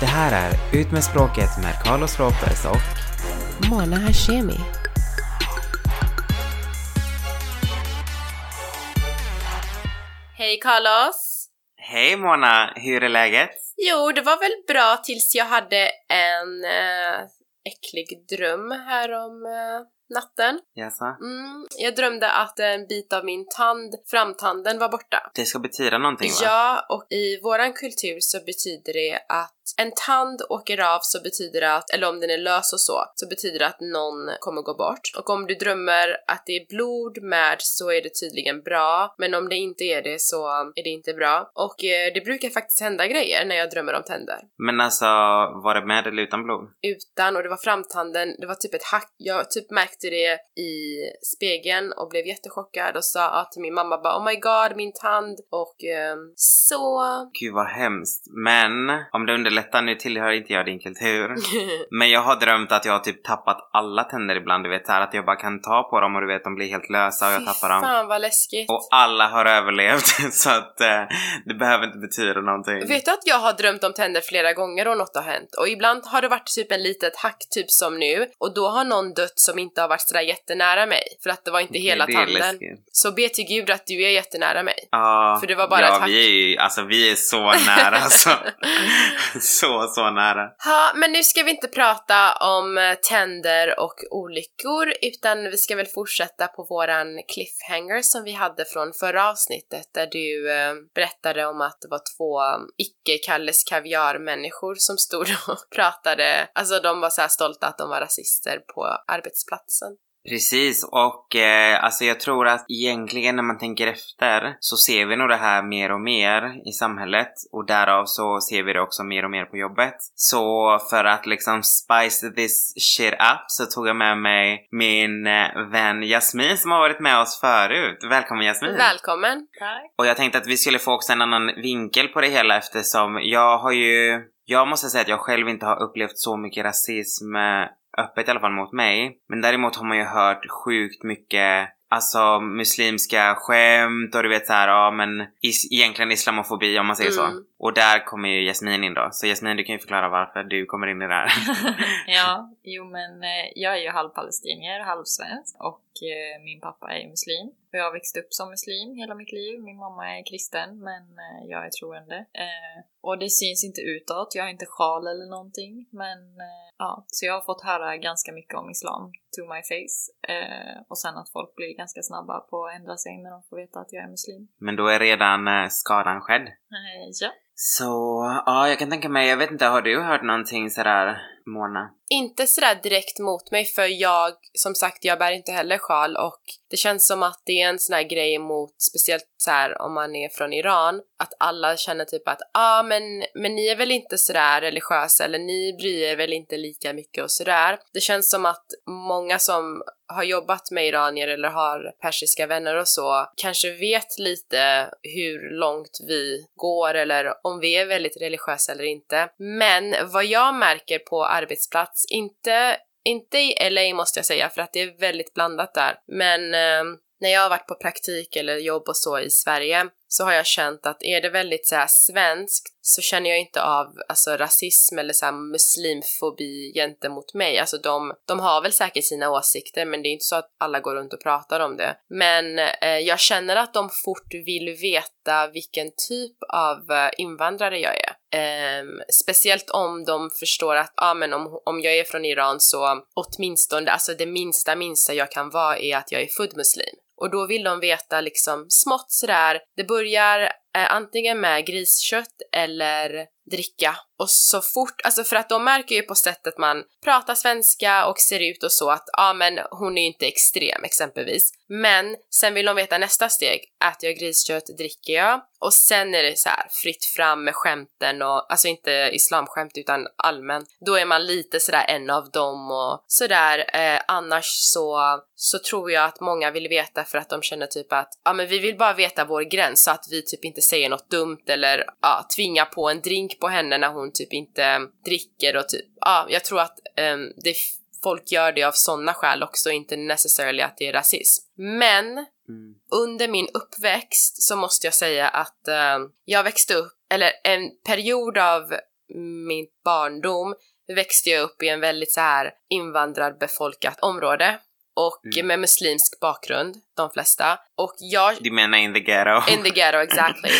Det här är Ut med språket med Carlos Lopez och Mona Hashimi. Hej Carlos! Hej Mona, hur är läget? Jo, det var väl bra tills jag hade en äcklig dröm här om natten. Jaså? Jag drömde att en bit av min tand, framtanden, var borta. Det ska betyda någonting, va? Ja, och i våran kultur så betyder det att en tand åker av, så betyder det att, eller om den är lös och så betyder det att någon kommer gå bort. Och om du drömmer att det är blod med, så är det tydligen bra, men om det inte är det, så är det inte bra. Och det brukar faktiskt hända grejer när jag drömmer om tänder. Men alltså, var det med eller utan blod? Utan, och det var framtanden, det var typ ett hack. Jag typ märkte det i spegeln och blev jättechockad och sa till min mamma bara, oh my god, min tand. Och så... Gud vad hemskt, men om det underlättar. Nu tillhör inte jag din kultur. Men jag har drömt att jag har typ tappat alla tänder ibland, du vet så här, att jag bara kan ta på dem och du vet, de blir helt lösa och jag tappar dem. Fan vad läskigt. Och alla har överlevt. Så att det behöver inte betyda någonting. Vet du att jag har drömt om tänder flera gånger och något har hänt? Och ibland har det varit typ en litet hack, typ som nu, och då har någon dött som inte har varit sådär jättenära mig, för att det var inte hela tanden. Så be till Gud att du är jättenära mig. För det var bara ett hack. Vi är så nära alltså. Så nära. Ja, men nu ska vi inte prata om tänder och olyckor, utan vi ska väl fortsätta på våran cliffhanger som vi hade från förra avsnittet, där du berättade om att det var två icke-Kalles kaviar-människor som stod och pratade. Alltså de var så här stolta att de var rasister på arbetsplatsen. Precis, och alltså jag tror att egentligen när man tänker efter så ser vi nog det här mer och mer i samhället, och därav så ser vi det också mer och mer på jobbet. Så för att liksom spice this shit up så tog jag med mig min vän Jasmin som har varit med oss förut. Välkommen Jasmin! Välkommen! Tack! Och jag tänkte att vi skulle få också en annan vinkel på det hela, eftersom jag måste säga att jag själv inte har upplevt så mycket rasism öppet i alla fall mot mig. Men däremot har man ju hört sjukt mycket, alltså muslimska skämt och du vet såhär, ja men egentligen islamofobi om man säger så. Och där kommer ju Jasmin in då. Så Jasmin, du kan ju förklara varför du kommer in i det här. Ja, jo men jag är ju halvpalestinier, halvsvensk, och min pappa är muslim. Och jag har växt upp som muslim hela mitt liv. Min mamma är kristen, men jag är troende. Och det syns inte utåt, jag har inte sjal eller någonting. Men ja, så jag har fått höra ganska mycket om islam to my face. Och sen att folk blir ganska snabba på att ändra sig när de får veta att jag är muslim. Men då är redan skadan skedd. Ja. Så, ja, jag kan tänka mig, jag vet inte, har du hört någonting sådär, Mona? Inte sådär direkt mot mig, för jag, som sagt, jag bär inte heller sjal, och det känns som att det är en sån här grej mot, speciellt såhär om man är från Iran, att alla känner typ att, men ni är väl inte sådär religiösa, eller ni bryr er väl inte lika mycket och sådär. Det känns som att många som har jobbat med iranier eller har persiska vänner och så, kanske vet lite hur långt vi går, eller om vi är väldigt religiösa eller inte. Men vad jag märker på arbetsplats, inte i LA måste jag säga, för att det är väldigt blandat där, men när jag har varit på praktik eller jobb och så i Sverige, så har jag känt att är det väldigt så här svenskt, så känner jag inte av alltså rasism eller så här muslimfobi gentemot mig. Alltså de har väl säkert sina åsikter, men det är inte så att alla går runt och pratar om det. Men jag känner att de fort vill veta vilken typ av invandrare jag är. Speciellt om de förstår att men om jag är från Iran, så åtminstone alltså det minsta jag kan vara är att jag är född muslim. Och då vill de veta liksom smått sådär. Det börjar antingen med griskött eller dricka. Och så fort, alltså för att de märker ju på sättet man pratar svenska och ser ut och så att men hon är ju inte extrem exempelvis. Men sen vill de veta nästa steg, äter jag griskött, dricker jag. Och sen är det så här fritt fram med skämten, och alltså inte islamskämt utan allmänt. Då är man lite sådär en av dem och sådär. Annars så tror jag att många vill veta för att de känner typ att men vi vill bara veta vår gräns, så att vi typ inte säger något dumt eller tvinga på en drink på henne när hon typ inte dricker och typ. Jag tror att folk gör det av sådana skäl också, inte necessarily att det är rasism. Men under min uppväxt så måste jag säga att jag växte upp, eller en period av min barndom växte jag upp i en väldigt så här invandrarbefolkat område. Och med muslimsk bakgrund, de flesta. Och jag... Du menar in the ghetto. In the ghetto, exactly.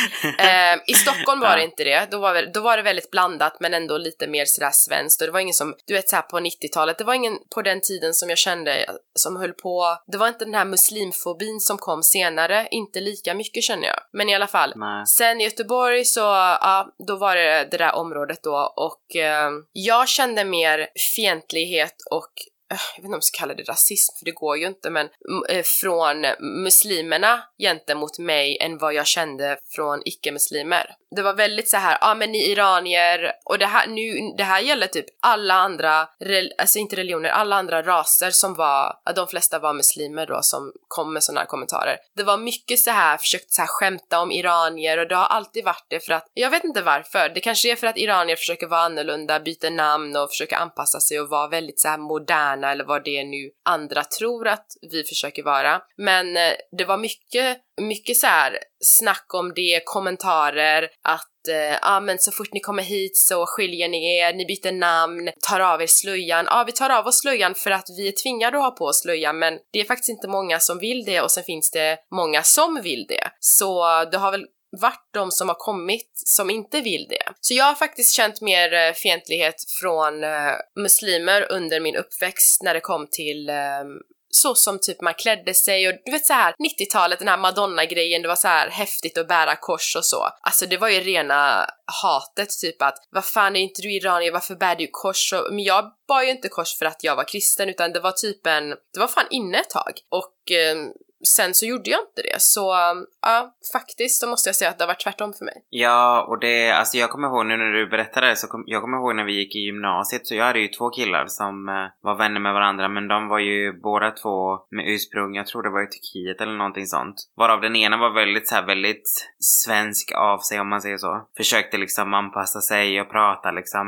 I Stockholm var det inte det. Då var det väldigt blandat, men ändå lite mer sådär svenskt. Och det var ingen som, du vet såhär på 90-talet, det var ingen på den tiden som jag kände som höll på. Det var inte den här muslimfobin som kom senare. Inte lika mycket känner jag. Men i alla fall. Nej. Sen i Göteborg så, ja, då var det det där området då. Och jag kände mer fientlighet och... jag vet inte om jag kallar det rasism, för det går ju inte, men från muslimerna gentemot mig än vad jag kände från icke-muslimer. Det var väldigt så här, ja, men ni iranier, och det här gäller typ alla andra, alltså inte religioner, alla andra raser som var, de flesta var muslimer då som kom med sådana här kommentarer. Det var mycket så här, försökt så här skämta om iranier, och det har alltid varit det för att, jag vet inte varför, det kanske är för att iranier försöker vara annorlunda, byter namn och försöker anpassa sig och vara väldigt så här moderna, eller vad det nu andra tror att vi försöker vara. Men det var mycket så här snack om det, kommentarer att men så fort ni kommer hit så skiljer ni er, ni byter namn, tar av er slöjan. Ja, vi tar av oss slöjan för att vi är tvingade att ha på slöjan, men det är faktiskt inte många som vill det, och sen finns det många som vill det. Så det har väl vart de som har kommit som inte vill det. Så jag har faktiskt känt mer fientlighet från muslimer under min uppväxt när det kom till så som typ man klädde sig, och du vet så här 90-talet, den här Madonna-grejen, det var så här häftigt att bära kors och så. Alltså det var ju rena hatet, typ att vad fan är inte du iranier, varför bär du kors? Och, men jag bar ju inte kors för att jag var kristen, utan det var typ det var fan inne ett tag. Och sen så gjorde jag inte det, så ja, faktiskt, då måste jag säga att det har varit tvärtom för mig. Ja, och det, alltså jag kommer ihåg nu när du berättade, så jag kommer ihåg när vi gick i gymnasiet, så jag hade ju två killar som var vänner med varandra, men de var ju båda två med ursprung, jag tror det var i Turkiet eller någonting sånt, varav den ena var väldigt så här, väldigt svensk av sig, om man säger så, försökte liksom anpassa sig och prata liksom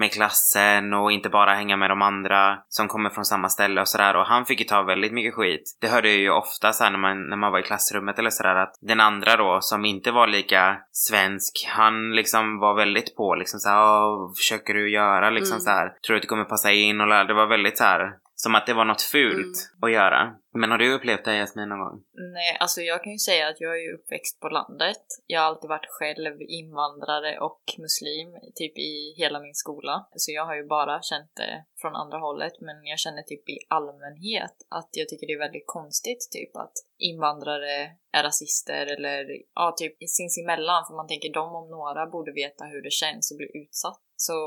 med klassen och inte bara hänga med de andra som kommer från samma ställe och sådär, och han fick ju ta väldigt mycket skit, det hörde jag ju ofta så här, när man var i klassrummet eller sådär, att den andra då som inte var lika svensk, han liksom var väldigt på liksom såhär, vad försöker du göra liksom såhär, tror du att det kommer passa in och lära? Det var väldigt såhär, som att det var något fult att göra. Men har du upplevt det, Jasmin, någon gång? Nej, alltså jag kan ju säga att jag är ju uppväxt på landet. Jag har alltid varit själv invandrare och muslim typ i hela min skola. Så jag har ju bara känt det från andra hållet. Men jag känner typ i allmänhet att jag tycker det är väldigt konstigt typ att invandrare är rasister eller ja, typ sinsemellan. För man tänker de om några borde veta hur det känns att bli utsatt. Så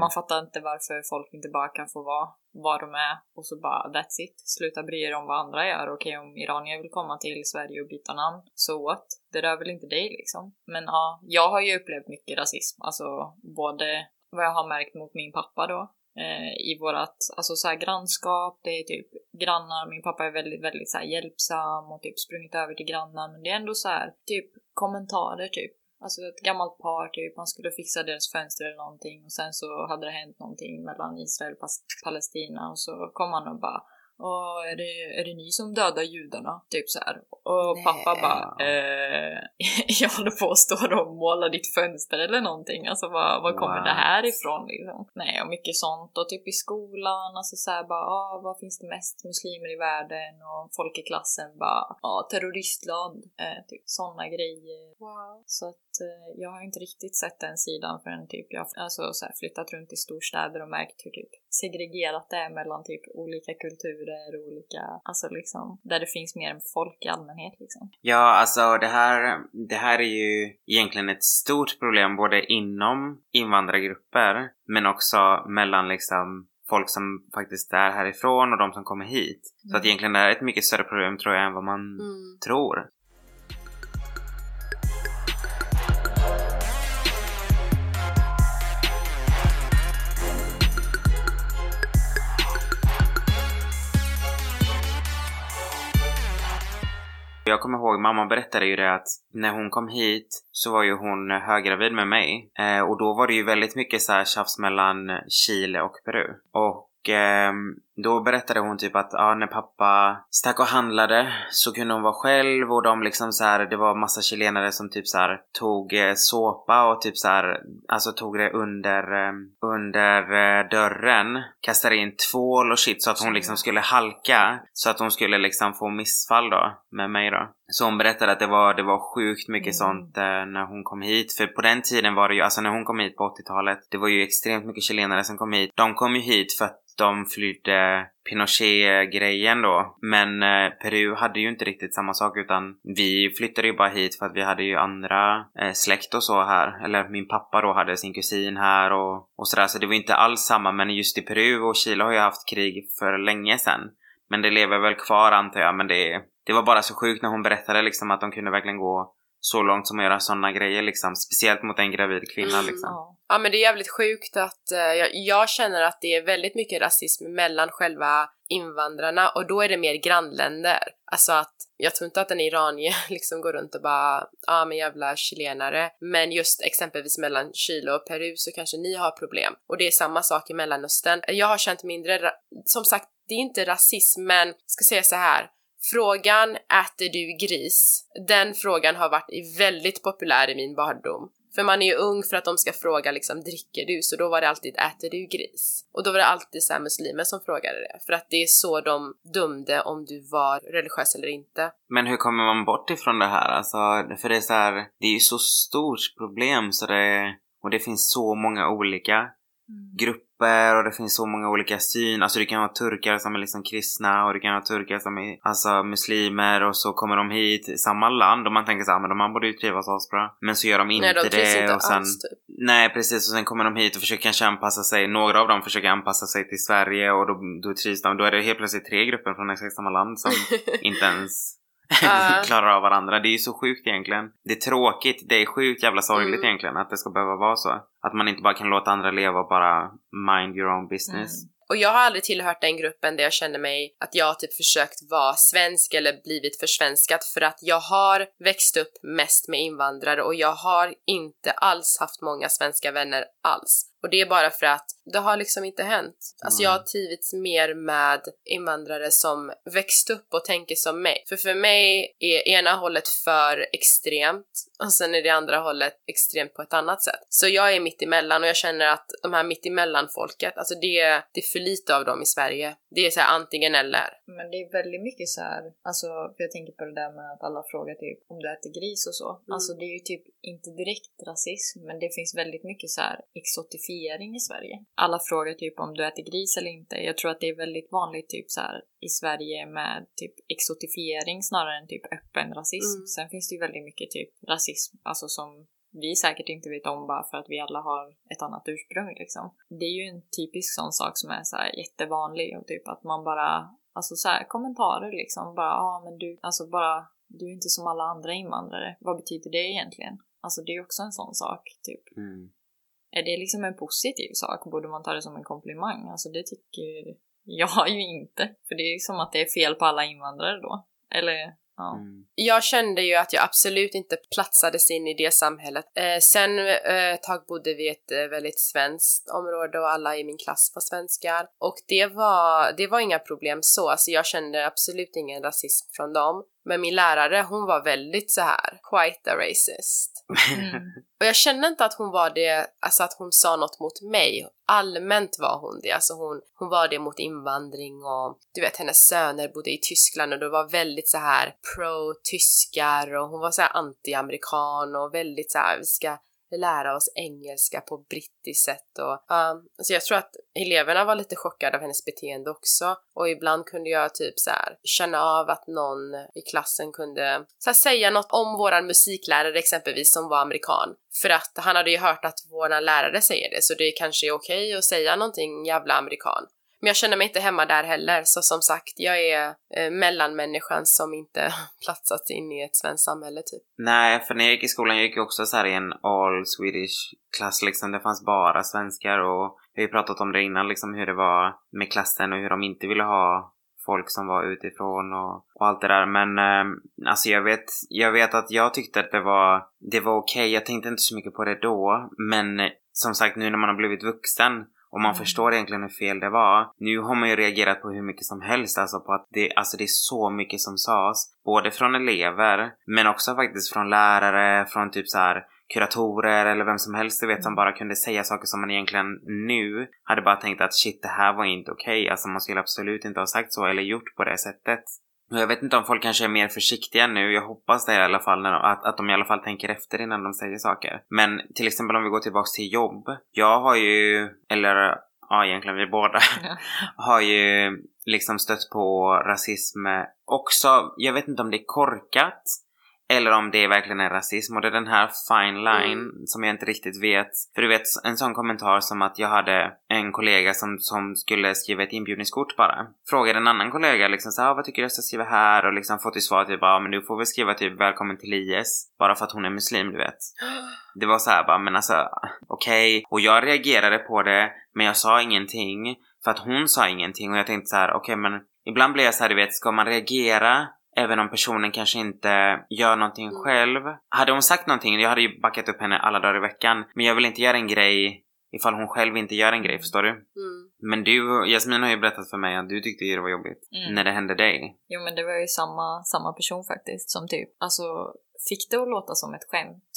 man fattar inte varför folk inte bara kan få vara vad de är och så bara that's it. Sluta bry er om vad andra gör. Okej, om iranier vill komma till Sverige och byta namn, so what? Det rör väl inte dig liksom. Men ja, jag har ju upplevt mycket rasism. Alltså både vad jag har märkt mot min pappa då. I vårat, alltså så här grannskap, det är typ grannar, min pappa är väldigt, väldigt så här hjälpsam och typ sprungit över till grannar. Men det är ändå så här typ kommentarer typ. Alltså ett gammalt par typ, man skulle fixa deras fönster eller någonting och sen så hade det hänt någonting mellan Israel och Palestina och så kom han och bara, åh, är det ni som dödar judarna? Typ så här. Och nej. Pappa bara, jag håller på att stå och måla ditt fönster eller någonting. Alltså vad kommer det här ifrån liksom? Nej, och mycket sånt. Och typ i skolan, alltså så här bara, vad finns det mest muslimer i världen? Och folk i klassen bara, terroristland. Typ sådana grejer. Wow. Så att jag har inte riktigt sett den sidan förrän typ jag alltså, så här, flyttat runt i storstäder och märkt hur typ segregerat det är mellan typ olika kulturer och olika, alltså liksom där det finns mer folk i allmänhet liksom. Ja, alltså det här är ju egentligen ett stort problem både inom invandrargrupper men också mellan liksom folk som faktiskt är härifrån och de som kommer hit. Så att egentligen det är ett mycket större problem tror jag än vad man tror. Jag kommer ihåg, mamma berättade ju det att när hon kom hit så var ju hon höggravid med mig. Och då var det ju väldigt mycket så här tjafs mellan Chile och Peru. Och Då berättade hon typ att när pappa stack och handlade så kunde hon vara själv, och de liksom så här, det var massa chilenare som typ så här tog såpa och typ så här, alltså tog det under dörren, kastade in tvål och shit så att hon liksom skulle halka, så att hon skulle liksom få missfall då med mig då. Så hon berättade att det var sjukt mycket sånt när hon kom hit. För på den tiden var det ju, alltså när hon kom hit på 80-talet, det var ju extremt mycket chilenare som kom hit. De kom ju hit för att de flydde Pinochet-grejen då. Men Peru hade ju inte riktigt samma sak, utan vi flyttade ju bara hit för att vi hade ju andra släkt och så här. Eller min pappa då hade sin kusin här och sådär. Så det var inte alls samma, men just i Peru och Chile har ju haft krig för länge sedan. Men det lever väl kvar antar jag, men det var bara så sjukt när hon berättade liksom att de kunde verkligen gå så långt som att göra sådana grejer liksom, speciellt mot en gravid kvinna liksom. Ja, men det är jävligt sjukt att jag känner att det är väldigt mycket rasism mellan själva invandrarna, och då är det mer grannländer. Alltså att jag tror inte att en iranier liksom går runt och bara men jävla chilenare. Men just exempelvis mellan Chile och Peru så kanske ni har problem. Och det är samma sak i Mellanöstern. Jag har känt mindre, som sagt, det är inte rasism, men ska säga så här. Frågan, äter du gris? Den frågan har varit väldigt populär i min barndom. För man är ju ung för att de ska fråga liksom, dricker du? Så då var det alltid, äter du gris? Och då var det alltid så här muslimer som frågade det. För att det är så de dömde om du var religiös eller inte. Men hur kommer man bort ifrån det här? Alltså, för det är så här, det är ju så stort problem. Så och det finns så många olika grupper, och det finns så många olika syn. Alltså det kan vara turkar som är liksom kristna, och det kan vara turkar som är alltså muslimer, och så kommer de hit i samma land och man tänker såhär, men de här borde ju trivas asbra, men så gör de inte. Nej, de trivs inte och sen, alls, typ. Nej precis, och sen kommer de hit och försöker kanske anpassa sig. Några av dem försöker anpassa sig till Sverige, och då trivs de. Då är det helt plötsligt tre grupper från exakt samma land som inte ens klarar av varandra. Det är ju så sjukt egentligen. Det är tråkigt, det är sjukt jävla sorgligt egentligen att det ska behöva vara så. Att man inte bara kan låta andra leva och bara mind your own business. Och jag har aldrig tillhört den gruppen där jag känner mig att jag typ försökt vara svensk eller blivit försvenskat, för att jag har växt upp mest med invandrare, och jag har inte alls haft många svenska vänner alls. Och det är bara för att det har liksom inte hänt. Alltså jag har trivits mer med invandrare som växt upp och tänker som mig. För mig är ena hållet för extremt, och sen är det andra hållet extremt på ett annat sätt. Så jag är mitt emellan, och jag känner att de här mitt emellan folket, alltså det är för lite av dem i Sverige. Det är så här antingen eller. Men det är väldigt mycket så här, alltså jag tänker på det där med att alla frågar typ om du äter gris och så. Alltså det är ju typ inte direkt rasism, men det finns väldigt mycket så här exotifiering i Sverige. Alla frågar typ om du äter gris eller inte. Jag tror att det är väldigt vanligt typ så här i Sverige med typ exotifiering snarare än typ öppen rasism. Sen finns det ju väldigt mycket typ rasism, alltså som vi säkert inte vet om bara för att vi alla har ett annat ursprung liksom. Det är ju en typisk sån sak som är så här jättevanlig, och typ att man bara, alltså så här kommentarer liksom, bara men du, alltså bara du är inte som alla andra invandrare. Vad betyder det egentligen? Alltså det är också en sån sak typ. Är det liksom en positiv sak? Borde man ta det som en komplimang? Alltså det tycker jag ju inte. För det är ju som att det är fel på alla invandrare då. Eller, Jag kände ju att jag absolut inte platsades in i det samhället. Sen ett tag bodde vi i ett väldigt svenskt område, och alla i min klass var svenskar. Och det var inga problem så. Alltså jag kände absolut ingen rasism från dem. Men min lärare, hon var väldigt så här quite a racist. Och jag kände inte att hon var det, alltså att hon sa något mot mig. Allmänt var hon det, alltså hon var det mot invandring, och du vet hennes söner bodde i Tyskland, och det var väldigt så här pro-tyskar, och hon var så här anti-amerikan och väldigt så här, vi ska lära oss engelska på brittiskt sätt. Och, så jag tror att eleverna var lite chockade av hennes beteende också. Och ibland kunde jag typ så här känna av att någon i klassen kunde så här, säga något om våran musiklärare exempelvis som var amerikan. För att han hade ju hört att våra lärare säger det, så det kanske är okej att säga någonting jävla amerikan. Men jag känner mig inte hemma där heller. Så som sagt, jag är mellanmänniskan som inte platsat in i ett svenskt samhälle typ. Nej, för när jag gick i skolan, jag gick ju också så här i en all Swedish klass liksom. Det fanns bara svenskar, och vi har ju pratat om det innan liksom, hur det var med klassen och hur de inte ville ha folk som var utifrån och allt det där. Men alltså jag vet att jag tyckte att det var okej. Jag tänkte inte så mycket på det då. Men som sagt, nu när man har blivit vuxen Och man förstår egentligen hur fel det var. Nu har man ju reagerat på hur mycket som helst. Alltså på att det är så mycket som sades. Både från elever. Men också faktiskt från lärare. Från typ så här kuratorer eller vem som helst, du vet, som bara kunde säga saker som man egentligen nu hade bara tänkt att shit, det här var inte okej. Alltså man skulle absolut inte ha sagt så eller gjort på det sättet. Och jag vet inte om folk kanske är mer försiktiga nu. Jag hoppas det i alla fall, att de i alla fall tänker efter innan de säger saker. Men till exempel om vi går tillbaka till jobb. Jag har ju, eller ja egentligen vi båda, har ju liksom stött på rasism också. Jag vet inte om det är korkat. Eller om det verkligen är rasism. Och det är den här fine line som jag inte riktigt vet. För du vet, en sån kommentar som att jag hade en kollega som skulle skriva ett inbjudningskort bara. Frågade en annan kollega liksom så här, vad tycker du jag ska skriva här? Och liksom fått till svar typ, ja men du får väl skriva typ välkommen till IS. Bara för att hon är muslim, du vet. Det var så här bara, men alltså okej. Och jag reagerade på det, men jag sa ingenting. För att hon sa ingenting. Och jag tänkte så här, okej, men ibland blir jag så här, du vet, ska man reagera? Även om personen kanske inte gör någonting själv. Hade hon sagt någonting, jag hade ju backat upp henne alla dagar i veckan. Men jag vill inte göra en grej ifall hon själv inte gör en grej, förstår du? Mm. Men du, Jasmin har ju berättat för mig att du tyckte ju det var jobbigt när det hände dig. Jo, men det var ju samma person faktiskt som typ, alltså fick det att låta som ett skämt.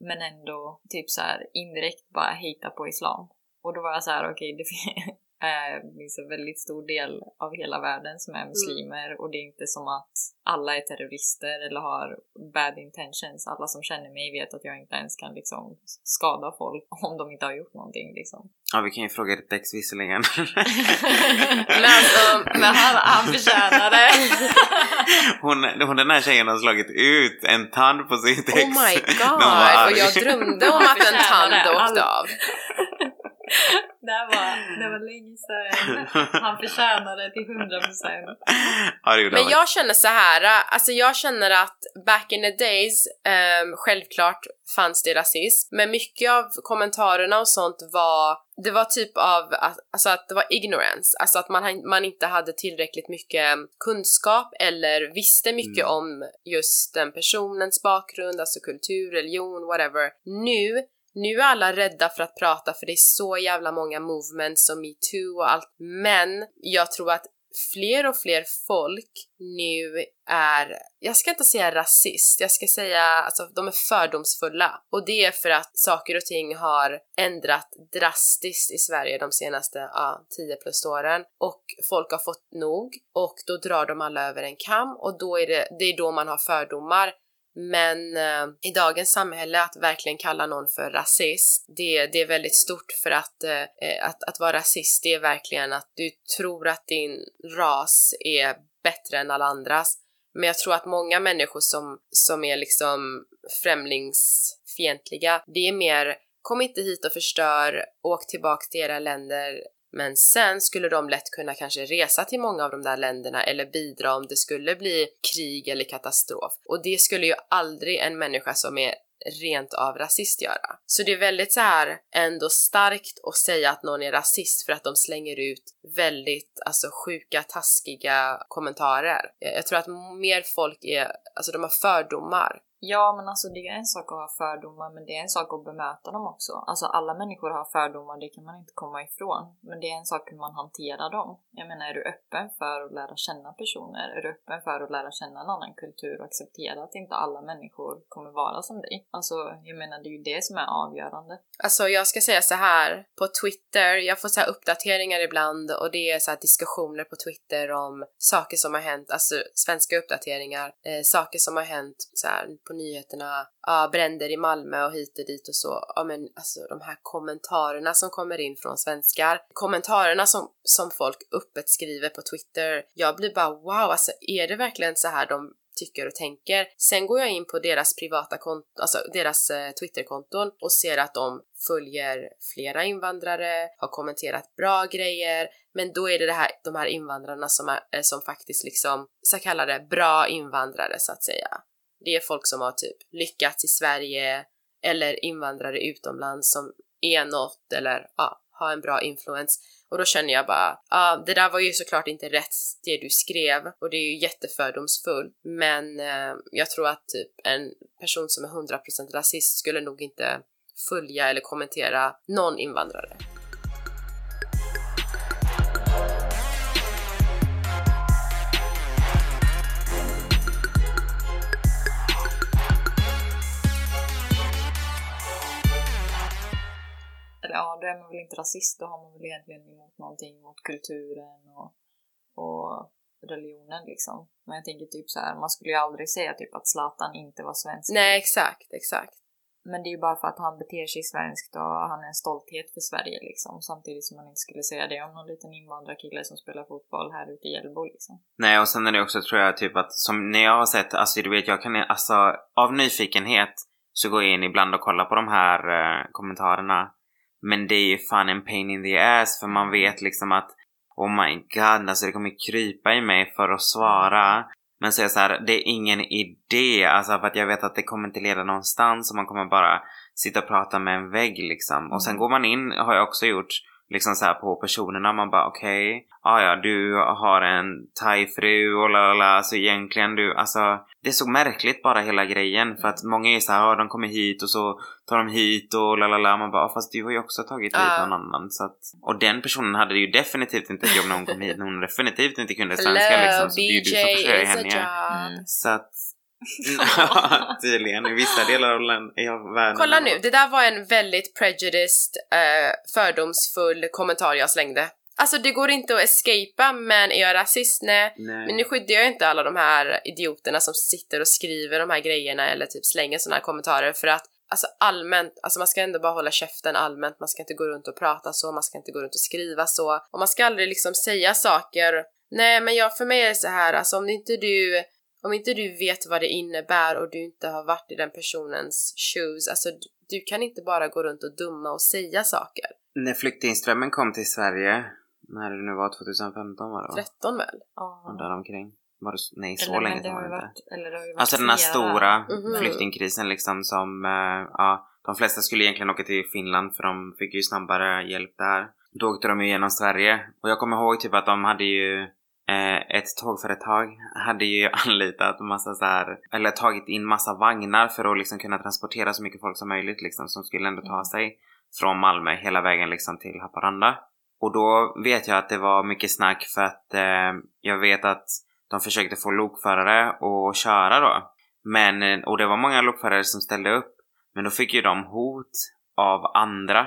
Men ändå typ så här indirekt bara hejta på islam. Och då var jag så här, okej, det finns en väldigt stor del av hela världen som är muslimer och det är inte som att alla är terrorister eller har bad intentions. Alla som känner mig vet att jag inte ens kan liksom skada folk om de inte har gjort någonting liksom. Ja, vi kan ju fråga ditt ex visserligen. Men han förtjänar det. Hon den här tjejen har slagit ut en tand på sitt ex. Oh my god, och jag drömde om att en tand åkte av. Det var länge sedan. Han förtjänade till 100%. Men jag känner så här, alltså jag känner att back in the days självklart fanns det rasism, men mycket av kommentarerna och sånt var typ av, alltså att det var ignorance, alltså att man inte hade tillräckligt mycket kunskap eller visste mycket om just den personens bakgrund, alltså kultur, religion, whatever. Nu är alla rädda för att prata, för det är så jävla många movements som Me Too och allt. Men jag tror att fler och fler folk nu är, jag ska inte säga rasist, jag ska säga alltså de är fördomsfulla. Och det är för att saker och ting har ändrat drastiskt i Sverige de senaste 10+ åren. Och folk har fått nog, och då drar de alla över en kam, och då är det är då man har fördomar. Men i dagens samhälle att verkligen kalla någon för rasist, det är väldigt stort, för att vara rasist, det är verkligen att du tror att din ras är bättre än alla andras. Men jag tror att många människor som är liksom främlingsfientliga, det är mer, kom inte hit och förstör, åk tillbaka till era länder. Men sen skulle de lätt kunna kanske resa till många av de där länderna eller bidra om det skulle bli krig eller katastrof. Och det skulle ju aldrig en människa som är rent av rasist göra. Så det är väldigt så här ändå starkt att säga att någon är rasist, för att de slänger ut väldigt alltså sjuka, taskiga kommentarer. Jag tror att mer folk är, alltså de har fördomar. Ja, men alltså det är en sak att ha fördomar, men det är en sak att bemöta dem också. Alltså alla människor har fördomar, det kan man inte komma ifrån. Men det är en sak hur man hanterar dem. Jag menar, är du öppen för att lära känna personer? Är du öppen för att lära känna en annan kultur och acceptera att inte alla människor kommer vara som dig? Alltså jag menar, det är ju det som är avgörande. Alltså jag ska säga så här, på Twitter, jag får så här uppdateringar ibland, och det är så här diskussioner på Twitter om saker som har hänt, alltså svenska uppdateringar, saker som har hänt så här på nyheterna, bränder i Malmö och hit och dit och så. Ja, men alltså de här kommentarerna som kommer in från svenskar, kommentarerna som folk öppet skriver på Twitter, jag blir bara wow, alltså är det verkligen så här de tycker och tänker? Sen går jag in på deras privata alltså deras Twitterkonton och ser att de följer flera invandrare, har kommenterat bra grejer, men då är det de här invandrarna som faktiskt liksom så kallade bra invandrare så att säga. Det är folk som har typ lyckats i Sverige eller invandrare utomlands som är något eller har en bra influens. Och då känner jag bara, det där var ju såklart inte rätt det du skrev, och det är ju jättefördomsfullt. Men jag tror att typ en person som är 100% rasist skulle nog inte följa eller kommentera någon invandrare. eller ja, då är man väl inte rasist, då har man väl egentligen emot någonting, mot kulturen och religionen liksom. Men jag tänker typ så här, man skulle ju aldrig säga typ att Zlatan inte var svensk. Nej, exakt. Men det är ju bara för att han beter sig svenskt och han är en stolthet för Sverige liksom. Samtidigt som man inte skulle säga det om någon liten invandrarkille som spelar fotboll här ute i Hjällbo liksom. Nej, och sen är det också, tror jag, typ att som när jag har sett, alltså du vet, jag kan alltså av nyfikenhet så går jag in ibland och kollar på de här kommentarerna. Men det är ju fan en pain in the ass, för man vet liksom att oh my god, alltså det kommer krypa i mig för att svara. Men så är så här, det är ingen idé. Alltså för att jag vet att det kommer inte leda någonstans. Och man kommer bara sitta och prata med en vägg liksom. Och sen går man in, har jag också gjort, liksom så här på personerna. Man bara okej, ja du har en thai-fru och lalala. Så egentligen du, alltså det är så märkligt bara hela grejen. För att många är så här, de kommer hit och så tar de hit och lalala. Man bara, fast du har ju också tagit hit någon annan. Så att, och den personen hade ju definitivt inte ett jobb när hon kom hit. När hon definitivt inte kunde svenska liksom. Så det är ju du som försörjer henne. Så att tydligen i vissa delar av världen. Kolla nu, det där var en väldigt prejudiced, fördomsfull kommentar jag slängde. Alltså det går inte att escapa, men är jag rasist? Nej. Men nu skyddar jag inte alla de här idioterna som sitter och skriver de här grejerna eller typ slänger såna här kommentarer, för att alltså allmänt, alltså man ska ändå bara hålla käften allmänt, man ska inte gå runt och prata så, man ska inte gå runt och skriva så, och man ska aldrig liksom säga saker. Nej, men för mig är det så här, alltså om inte du vet vad det innebär och du inte har varit i den personens shoes, alltså du kan inte bara gå runt och dumma och säga saker. När flyktingströmmen kom till Sverige, när det nu var 2015 var det? 13 väl? Ja. Där omkring. Var det, nej, så eller, länge det var det inte. Alltså den här stora flyktingkrisen liksom som, ja, de flesta skulle egentligen åka till Finland för de fick ju snabbare hjälp där. Då åkte de ju genom Sverige, och jag kommer ihåg typ att de hade ju ett tågföretag hade ju anlitat massa så här, eller tagit in massa vagnar för att liksom kunna transportera så mycket folk som möjligt liksom, som skulle ändå ta sig från Malmö hela vägen liksom till Haparanda. Och då vet jag att det var mycket snack, för att jag vet att de försökte få lokförare att köra då. Men, och det var många lokförare som ställde upp, men då fick ju de hot av andra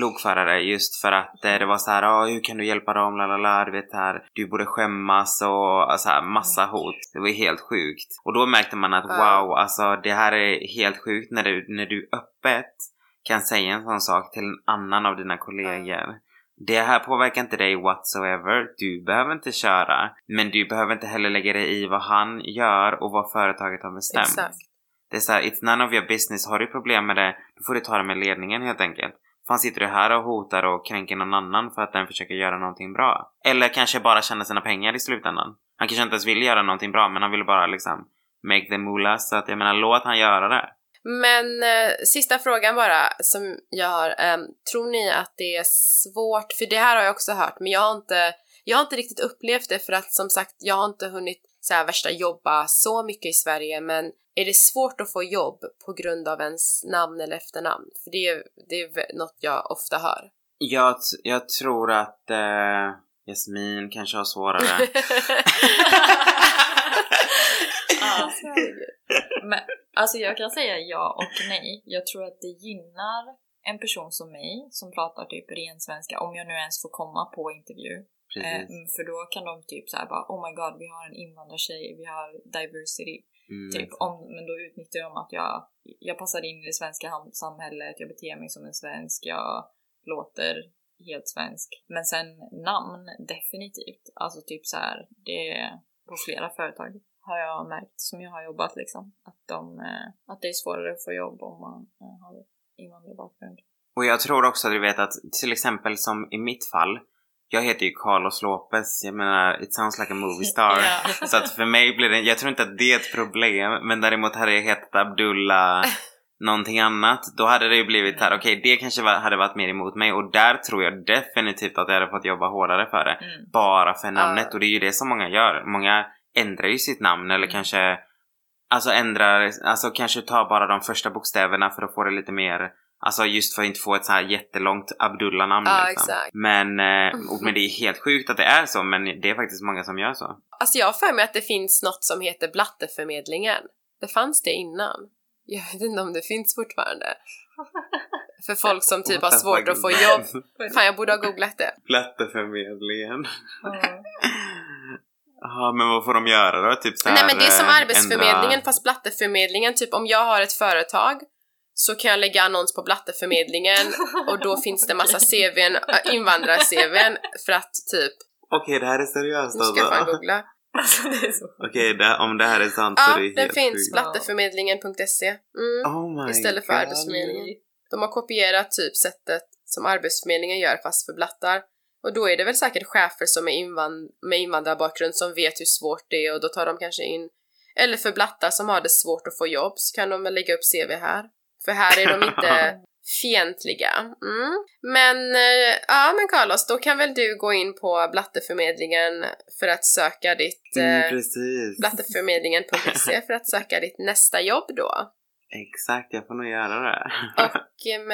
lokförare, just för att det var så här, hur kan du hjälpa dem, lalala, du vet här, du borde skämmas, och så här, massa hot. Det var helt sjukt. Och då märkte man att wow, alltså det här är helt sjukt när du öppet kan säga en sån sak till en annan av dina kollegor. Det här påverkar inte dig whatsoever. Du behöver inte köra, men du behöver inte heller lägga dig i vad han gör och vad företaget har bestämt. Exakt. Det är så här, it's none of your business. Har du problem med det, då får du ta det med ledningen helt enkelt. Fan, sitter du här och hotar och kränker någon annan för att den försöker göra någonting bra? Eller kanske bara tjäna sina pengar i slutändan. Han kanske inte ens vill göra någonting bra, men han vill bara liksom make the moolah. Så att jag menar, låt han göra det. Men sista frågan bara som jag har. Tror ni att det är svårt? För det här har jag också hört, men jag har inte riktigt upplevt det, för att som sagt, jag har inte hunnit så här värsta jobba så mycket i Sverige. Men är det svårt att få jobb på grund av ens namn eller efternamn? För det är något jag ofta hör. Jag tror att Jasmin kanske har svårare. Ja. Men alltså jag kan säga ja och nej. Jag tror att det gynnar en person som mig, som pratar typ ren svenska, om jag nu ens får komma på intervju. För då kan de typ såhär bara, oh my god, vi har en invandrartjej, vi har diversity typ. Men då utnyttjar de att jag passar in i det svenska samhället, jag beter mig som en svensk, jag låter helt svensk. Men sen namn, definitivt, alltså typ såhär, det är på flera företag har jag märkt som jag har jobbat liksom, att det är svårare att få jobb om man har invandrarbakgrund. Och jag tror också att du vet att till exempel som i mitt fall, jag heter ju Carlos Lopez, jag menar, it sounds like a movie star. Yeah. Så att för mig blir det, jag tror inte att det är ett problem, men däremot hade jag hetat Abdullah någonting annat, då hade det ju blivit här, okej, det kanske hade varit mer emot mig, och där tror jag definitivt att jag hade fått jobba hårdare för det, bara för namnet, och det är ju det som många gör. Många ändrar ju sitt namn, eller kanske, alltså ändrar, alltså kanske tar bara de första bokstäverna för att få det lite mer. Alltså just för att inte få ett så här jättelångt Abdullah-namn. Ja, liksom. Exakt. Men det är helt sjukt att det är så, men det är faktiskt många som gör så. Alltså jag har för mig att det finns något som heter Blatteförmedlingen. Det fanns det innan. Jag vet inte om det finns fortfarande. för folk som typ har svårt att få jobb. Fan, jag borde ha googlat det. Blatteförmedlingen. Ja, men vad får de göra då? Typ så här, nej, men det är som arbetsförmedlingen ändra... fast Blatteförmedlingen. Typ om jag har ett företag så kan jag lägga annons på Blatteförmedlingen och då finns det massa CVn, invandrar-CVn för att typ... Okej, det här är seriöst alltså. Nu ska jag googla. Alltså, det är så. Okej, om det här är sant så är det helt... Ja, den finns, blatteförmedlingen.se. Oh istället för arbetsförmedlingen. De har kopierat typ sättet som arbetsförmedlingen gör fast för blattar. Och då är det väl säkert chefer som är med invandrarbakgrund som vet hur svårt det är och då tar de kanske in... Eller för blattar som har det svårt att få jobb så kan de lägga upp CV här. För här är de inte fientliga. Mm. Men ja, men Carlos, då kan väl du gå in på Blatteförmedlingen för att söka ditt Blatteförmedlingen.se för att söka ditt nästa jobb då. Exakt, jag får nog göra det. Och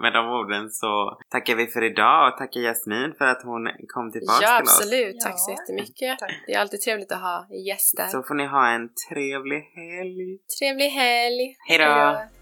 med de orden så tackar vi för idag och tackar Jasmin för att hon kom tillbaka till oss. Ja, absolut. Tack så jättemycket. Tack. Det är alltid trevligt att ha gäster. Så får ni ha en trevlig helg. Trevlig helg. Hej då.